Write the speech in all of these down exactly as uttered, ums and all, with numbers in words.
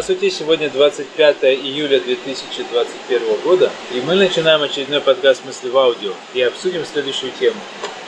Здравствуйте! Сегодня двадцать пятое июля две тысячи двадцать первого года, и мы начинаем очередной подкаст «Мысли в аудио» и обсудим следующую тему.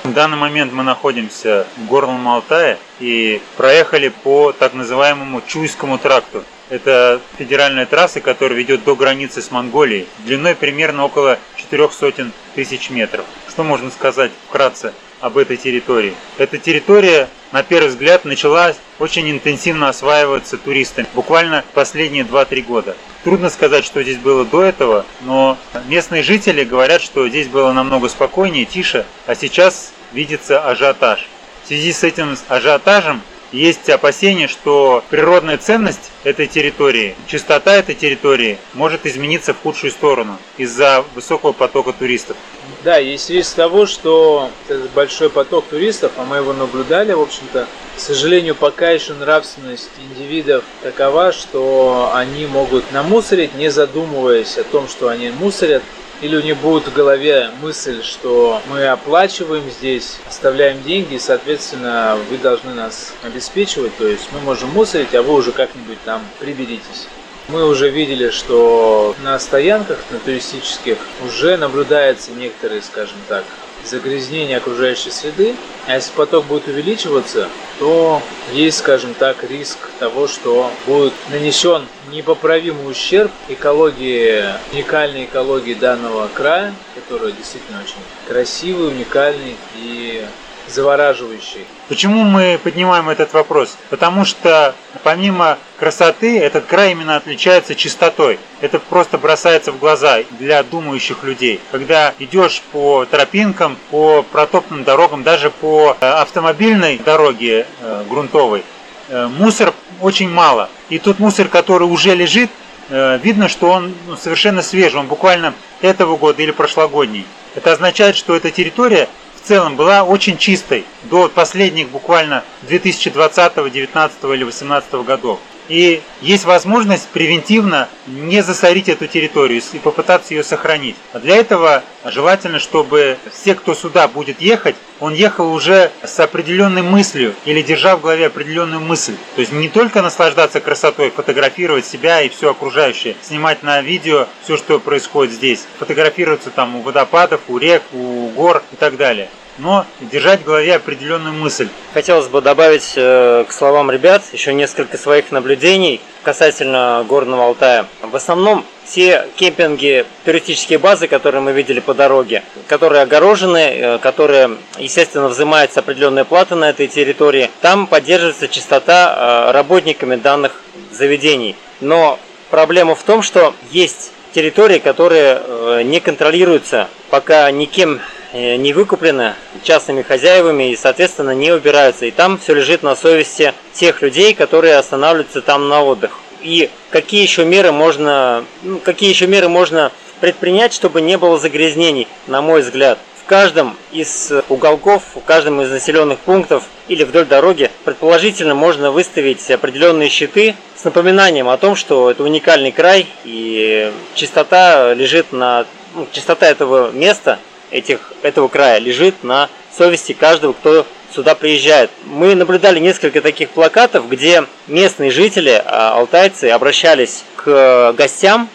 В данный момент мы находимся в Горном Алтае и проехали по так называемому Чуйскому тракту. Это федеральная трасса, которая ведет до границы с Монголией, длиной примерно около четырех сотен тысяч метров. Что можно сказать вкратце об этой территории? Эта территория, на первый взгляд, начала очень интенсивно осваиваться туристами, буквально последние два-три года. Трудно сказать, что здесь было до этого, но местные жители говорят, что здесь было намного спокойнее, тише, а сейчас видится ажиотаж. В связи с этим ажиотажем есть опасения, что природная ценность этой территории, чистота этой территории может измениться в худшую сторону из-за высокого потока туристов. Да, есть риск того, что этот большой поток туристов, а мы его наблюдали, в общем-то, к сожалению, пока еще нравственность индивидов такова, что они могут намусорить, не задумываясь о том, что они мусорят. Или у них будет в голове мысль, что мы оплачиваем здесь, оставляем деньги, и, соответственно, вы должны нас обеспечивать. То есть мы можем мусорить, а вы уже как-нибудь там приберитесь. Мы уже видели, что на стоянках, на туристических, уже наблюдаются некоторые, скажем так, загрязнения окружающей среды. А если поток будет увеличиваться, то есть, скажем так, риск того, что будет нанесен непоправимый ущерб экологии, уникальной экологии данного края, который действительно очень красивый, уникальный и завораживающий. Почему мы поднимаем этот вопрос? Потому что помимо красоты, этот край именно отличается чистотой. Это просто бросается в глаза для думающих людей. Когда идешь по тропинкам, по протоптанным дорогам, даже по автомобильной дороге грунтовой, мусор очень мало. И тот мусор, который уже лежит, видно, что он совершенно свежий, он буквально этого года или прошлогодний. Это означает, что эта территория в целом была очень чистой до последних буквально две тысячи двадцатого, девятнадцатого или восемнадцатого годов. И есть возможность превентивно не засорить эту территорию и попытаться ее сохранить. А для этого желательно, чтобы все, кто сюда будет ехать, он ехал уже с определенной мыслью или держа в голове определенную мысль. То есть не только наслаждаться красотой, фотографировать себя и все окружающее, снимать на видео все, что происходит здесь, фотографироваться там у водопадов, у рек, у гор и так далее, но держать в голове определенную мысль. Хотелось бы добавить э, к словам ребят еще несколько своих наблюдений касательно Горного Алтая. В основном все кемпинги, туристические базы, которые мы видели по дороге, которые огорожены, которые, естественно, взимаются определенные платы на этой территории, там поддерживается чистота э, работниками данных заведений. Но проблема в том, что есть территории, которые э, не контролируются пока никем, не выкуплены частными хозяевами и, соответственно, не убираются. И там все лежит на совести тех людей, которые останавливаются там на отдых. И какие еще меры можно, ну, какие еще меры можно предпринять, чтобы не было загрязнений, на мой взгляд. В каждом из уголков, в каждом из населенных пунктов или вдоль дороги предположительно можно выставить определенные щиты с напоминанием о том, что это уникальный край и чистота лежит на... Ну, чистота этого места Этих, этого края лежит на совести каждого, кто сюда приезжает. Мы наблюдали несколько таких плакатов, где местные жители, алтайцы, обращались к гостям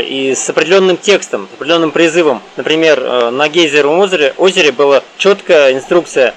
и с определенным текстом, с определенным призывом. Например, на Гейзеровом озере, озере была четкая инструкция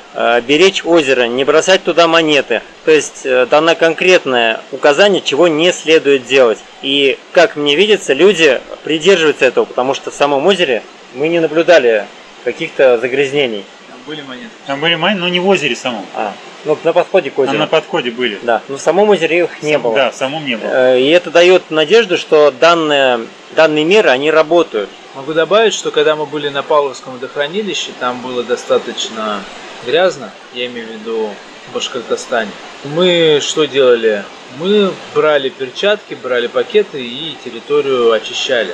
беречь озеро, не бросать туда монеты. То есть дано конкретное указание, чего не следует делать. И, как мне видится, люди придерживаются этого, потому что в самом озере мы не наблюдали каких-то загрязнений. Там были монеты. Там были монеты, но не в озере самом. А, ну на подходе к озеру. Там на подходе были. Да, но в самом озере их не Сам, было. Да, в самом не было. И это дает надежду, что данные, данные меры, они работают. Могу добавить, что когда мы были на Павловском водохранилище, там было достаточно грязно, я имею в виду в Башкортостане. Мы что делали? Мы брали перчатки, брали пакеты и территорию очищали.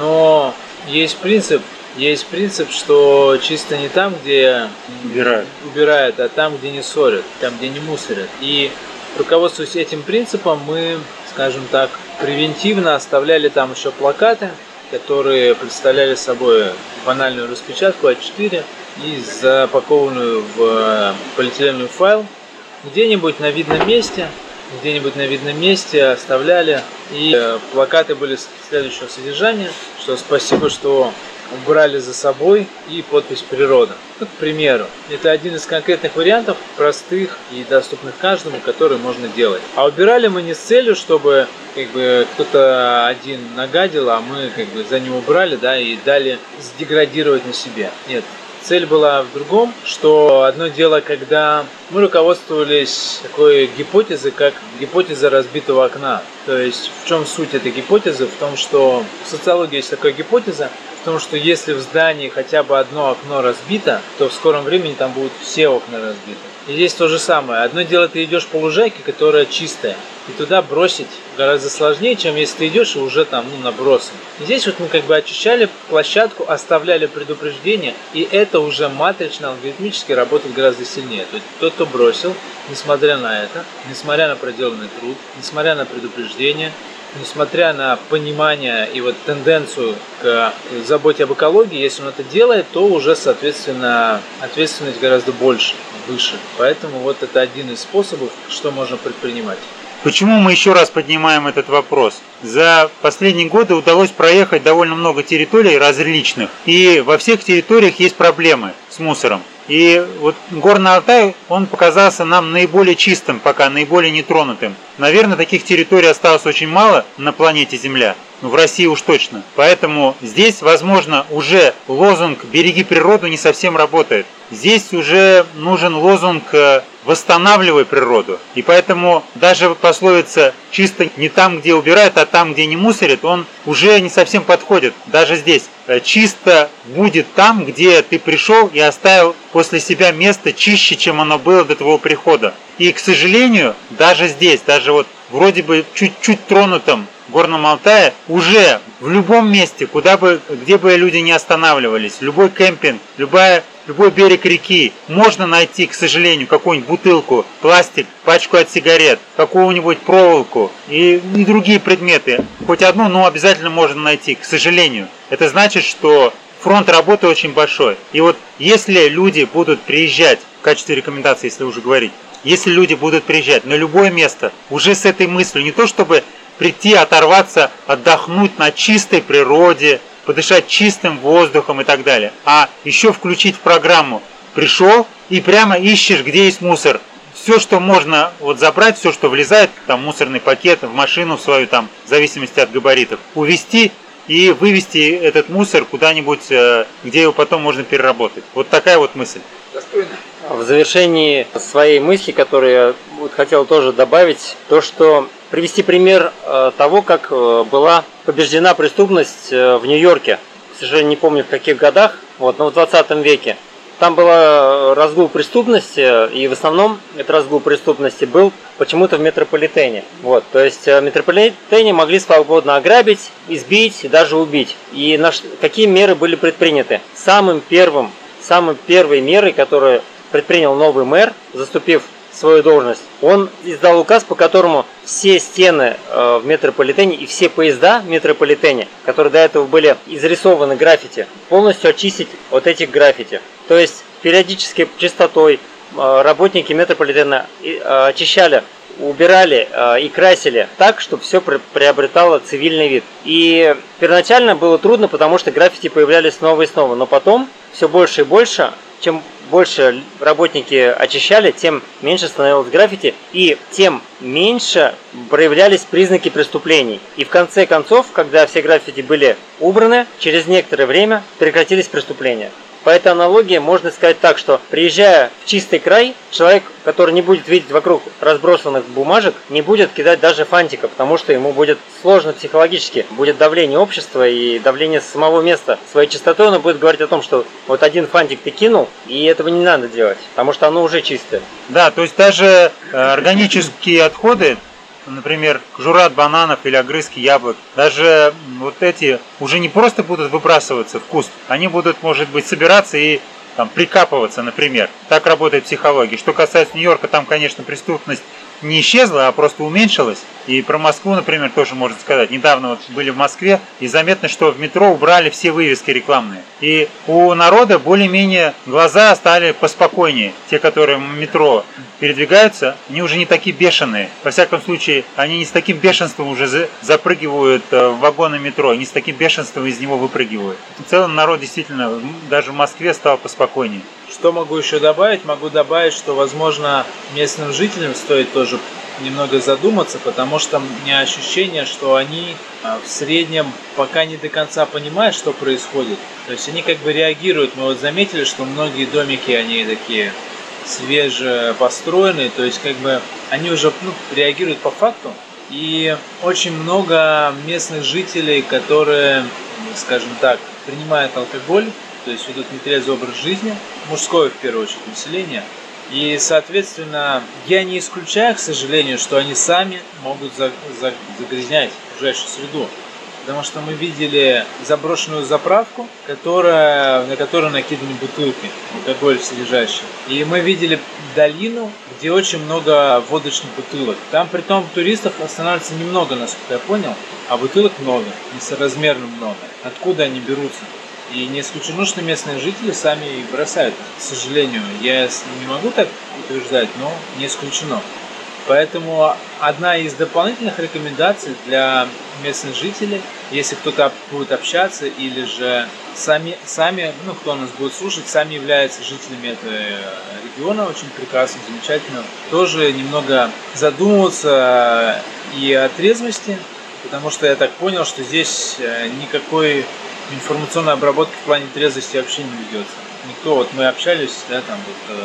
Но... Есть принцип, есть принцип, что чисто не там, где убирают. убирают, а там, где не ссорят, там, где не мусорят. И руководствуясь этим принципом, мы, скажем так, превентивно оставляли там еще плакаты, которые представляли собой банальную распечатку а четыре и запакованную в полиэтиленовый файл где-нибудь на видном месте. где-нибудь на видном месте оставляли. И плакаты были следующего содержания, что спасибо, что убрали за собой, и подпись «Природа». Ну, к примеру, это один из конкретных вариантов, простых и доступных каждому, который можно делать. А убирали мы не с целью, чтобы как бы кто-то один нагадил, а мы как бы за него убрали, да, и дали сдеградировать на себе. Нет. Цель была в другом, что одно дело, когда мы руководствовались такой гипотезой, как гипотеза разбитого окна. То есть в чем суть этой гипотезы? В том, что в социологии есть такая гипотеза, в том, что если в здании хотя бы одно окно разбито, то в скором времени там будут все окна разбиты. И здесь то же самое. Одно дело, ты идешь по лужайке, которая чистая, и туда бросить гораздо сложнее, чем если ты идешь и уже там, ну, набросан. И здесь вот мы как бы очищали площадку, оставляли предупреждение, и это уже матрично, алгоритмически работает гораздо сильнее. То есть тот, кто бросил, несмотря на это, несмотря на проделанный труд, несмотря на предупреждение, несмотря на понимание и вот тенденцию к заботе об экологии, если он это делает, то уже, соответственно, ответственность гораздо больше, выше. Поэтому вот это один из способов, что можно предпринимать. Почему мы еще раз поднимаем этот вопрос? За последние годы удалось проехать довольно много территорий различных, и во всех территориях есть проблемы с мусором. И вот Горный Алтай, он показался нам наиболее чистым, пока наиболее нетронутым. Наверное, таких территорий осталось очень мало на планете Земля, но в России уж точно. Поэтому здесь, возможно, уже лозунг «Береги природу» не совсем работает. Здесь уже нужен лозунг «Восстанавливай природу». И поэтому даже пословица «Чисто не там, где убирают, а там, где не мусорят», он уже не совсем подходит. Даже здесь чисто будет там, где ты пришел и оставил после себя место чище, чем оно было до твоего прихода. И, к сожалению, даже здесь, даже вот вроде бы чуть-чуть тронутом Горном Алтае, уже в любом месте, куда бы, где бы люди не останавливались, любой кемпинг, любая, любой берег реки, можно найти, к сожалению, какую-нибудь бутылку, пластик, пачку от сигарет, какую-нибудь проволоку и, и другие предметы. Хоть одну, но обязательно можно найти, к сожалению. Это значит, что фронт работы очень большой. И вот если люди будут приезжать, в качестве рекомендации, если уже говорить, если люди будут приезжать на любое место, уже с этой мыслью, не то чтобы прийти, оторваться, отдохнуть на чистой природе, подышать чистым воздухом и так далее, а еще включить в программу. Пришел и прямо ищешь, где есть мусор. Все, что можно вот забрать, все, что влезает, там мусорный пакет, в машину свою, там, в зависимости от габаритов, увезти и вывести этот мусор куда-нибудь, где его потом можно переработать. Вот такая вот мысль. Достойно. В завершении своей мысли, которую я вот хотел тоже добавить, то, что привести пример того, как была побеждена преступность в Нью-Йорке. К сожалению, не помню в каких годах, вот, но в двадцатом веке. Там был разгул преступности, и в основном этот разгул преступности был почему-то в метрополитене. Вот, то есть в метрополитене могли свободно ограбить, избить и даже убить. И на ш... какие меры были предприняты? Самым первым, самой первой мерой, которую предпринял новый мэр, заступив свою должность, он издал указ, по которому все стены в метрополитене и все поезда в метрополитене, которые до этого были изрисованы граффити, полностью очистить от этих граффити. То есть периодически чистотой работники метрополитена очищали, убирали и красили так, чтобы все приобретало цивильный вид. И первоначально было трудно, потому что граффити появлялись снова и снова, но потом все больше и больше. Чем больше работники очищали, тем меньше становилось граффити, и тем меньше проявлялись признаки преступлений. И в конце концов, когда все граффити были убраны, через некоторое время прекратились преступления. По этой аналогии можно сказать так, что приезжая в чистый край, человек, который не будет видеть вокруг разбросанных бумажек, не будет кидать даже фантика, потому что ему будет сложно психологически, будет давление общества и давление самого места. Своей чистотой он будет говорить о том, что вот один фантик ты кинул, и этого не надо делать, потому что оно уже чистое. Да, то есть даже органические отходы, например, кожура от бананов или огрызки яблок, даже вот эти уже не просто будут выбрасываться в куст, они будут, может быть, собираться и там прикапываться, например. Так работает психология. Что касается Нью-Йорка, там, конечно, преступность не исчезла, а просто уменьшилась. И про Москву, например, тоже можно сказать. Недавно вот были в Москве, и заметно, что в метро убрали все вывески рекламные. И у народа более-менее глаза стали поспокойнее. Те, которые в метро передвигаются, они уже не такие бешеные. Во всяком случае, они не с таким бешенством уже запрыгивают в вагоны метро, они с таким бешенством из него выпрыгивают. В целом народ действительно даже в Москве стал поспокойнее. Что могу еще добавить? Могу добавить, что, возможно, местным жителям стоит тоже немного задуматься, потому что у меня ощущение, что они в среднем пока не до конца понимают, что происходит. То есть они как бы реагируют. Мы вот заметили, что многие домики, они такие свеже построенные, то есть как бы они уже ну, реагируют по факту. И очень много местных жителей, которые, скажем так, принимают алкоголь, то есть ведут нетрезвый образ жизни, мужское в первую очередь население. И, соответственно, я не исключаю, к сожалению, что они сами могут загрязнять окружающую среду. Потому что мы видели заброшенную заправку, которая, на которую накиданы бутылки, алкоголь содержащий. И мы видели долину, где очень много водочных бутылок. Там, притом, туристов останавливается немного, насколько я понял, а бутылок много, несоразмерно много. Откуда они берутся? И не исключено, что местные жители сами и бросают. К сожалению, я не могу так утверждать, но не исключено. Поэтому одна из дополнительных рекомендаций для местных жителей, если кто-то будет общаться или же сами, сами ну, кто нас будет слушать, сами являются жителями этого региона, очень прекрасно, замечательно, тоже немного задумываться и о трезвости, потому что я так понял, что здесь никакой информационная обработка в плане трезвости вообще не ведется. Никто, вот мы общались, да, там вот, э,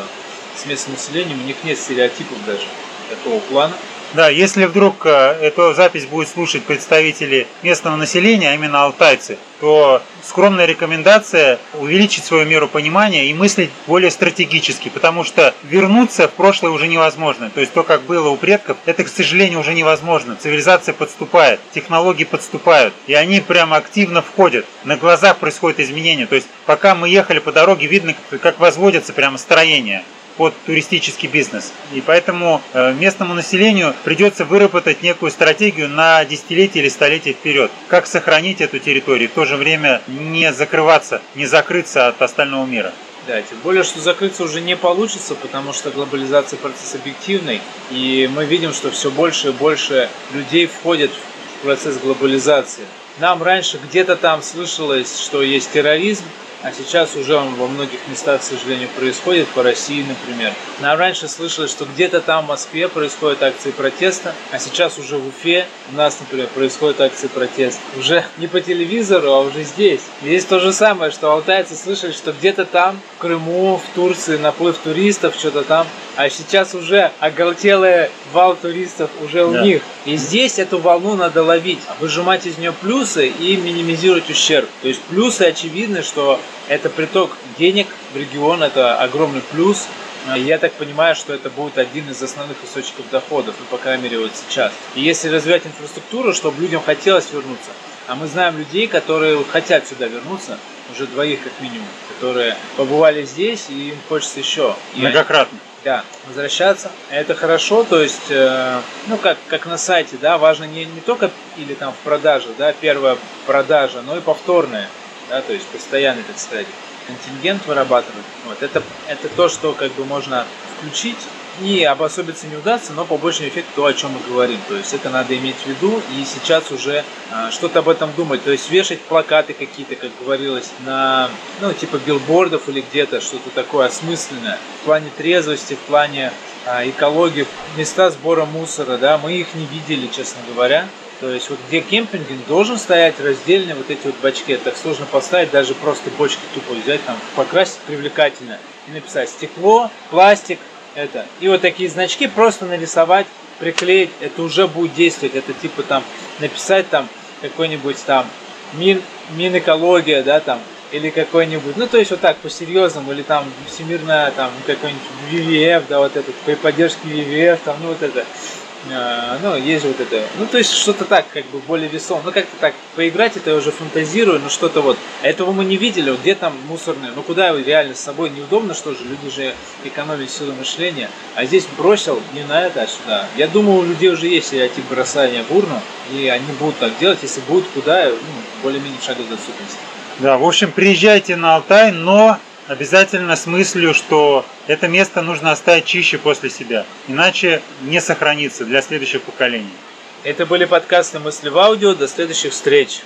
с местным населением, у них нет стереотипов даже такого плана. Да, если вдруг э, эту запись будет слушать представители местного населения, а именно алтайцы, то скромная рекомендация увеличить свою меру понимания и мыслить более стратегически, потому что вернуться в прошлое уже невозможно. То есть то, как было у предков, это, к сожалению, уже невозможно. Цивилизация подступает, технологии подступают, и они прямо активно входят. На глазах происходят изменения. То есть пока мы ехали по дороге, видно, как возводятся прямо строения под туристический бизнес. И поэтому местному населению придется выработать некую стратегию на десятилетие или столетие вперед. Как сохранить эту территорию, в то же время не закрываться, не закрыться от остального мира. Да, тем более, что закрыться уже не получится, потому что глобализация процесс объективный, и мы видим, что все больше и больше людей входят в процесс глобализации. Нам раньше где-то там слышалось, что есть терроризм, а сейчас уже он во многих местах, к сожалению, происходит, по России, например. Нам раньше слышалось, что где-то там в Москве происходят акции протеста, а сейчас уже в Уфе у нас, например, происходят акции протеста. Уже не по телевизору, а уже здесь. Здесь то же самое, что алтайцы слышали, что где-то там, в Крыму, в Турции, наплыв туристов, что-то там. А сейчас уже оголтелый вал туристов уже у да. них. И здесь эту волну надо ловить, выжимать из нее плюсы и минимизировать ущерб. То есть плюсы очевидны, что это приток денег в регион, это огромный плюс. Я так понимаю, что это будет один из основных источников доходов, ну, по крайней мере, вот сейчас. И если развивать инфраструктуру, чтобы людям хотелось вернуться. А мы знаем людей, которые хотят сюда вернуться, уже двоих как минимум, которые побывали здесь и им хочется еще. Многократно. Да, возвращаться. Это хорошо, то есть, э, ну как, как на сайте, да, важно не, не только или там в продаже, да, первая продажа, но и повторная, да, то есть постоянный, так сказать, контингент вырабатывать. Вот, это, это то, что как бы можно включить и обособиться не удастся, но побочный эффект то, о чем мы говорим. То есть это надо иметь в виду и сейчас уже э, что-то об этом думать, то есть вешать плакаты какие-то, как говорилось, на, ну, типа билбордов или где-то, что-то такое осмысленное. В плане трезвости, в плане э, экологии, места сбора мусора, да, мы их не видели, честно говоря. То есть вот где кемпингинг должен стоять раздельно вот эти вот бачки. Так сложно поставить, даже просто бочки тупо взять, там, покрасить привлекательно и написать стекло, пластик, это. И вот такие значки просто нарисовать, приклеить, это уже будет действовать. Это типа там написать там какой-нибудь там мин, минэкология, да, там, или какой-нибудь, ну то есть вот так по-серьезному, или там всемирная там какой-нибудь дабл ю дабл ю эф, да, вот этот, при поддержке дабл ю дабл ю эф, там, ну вот это. А, ну, есть вот это. Ну, то есть что-то так, как бы более весомо. Ну, как-то так поиграть, это я уже фантазирую, но что-то вот. Этого мы не видели, вот где там мусорные. Ну, куда вы реально с собой неудобно, что же, люди же экономят силу мышления. А здесь бросил не на это, а сюда. Я думаю, у людей уже есть стереотип бросания в урну, и они будут так делать, если будут куда, ну, более-менее в шаге доступности. Да, в общем, приезжайте на Алтай, но обязательно с мыслью, что это место нужно оставить чище после себя, иначе не сохранится для следующих поколений. Это были подкасты «Мысли в аудио». До следующих встреч!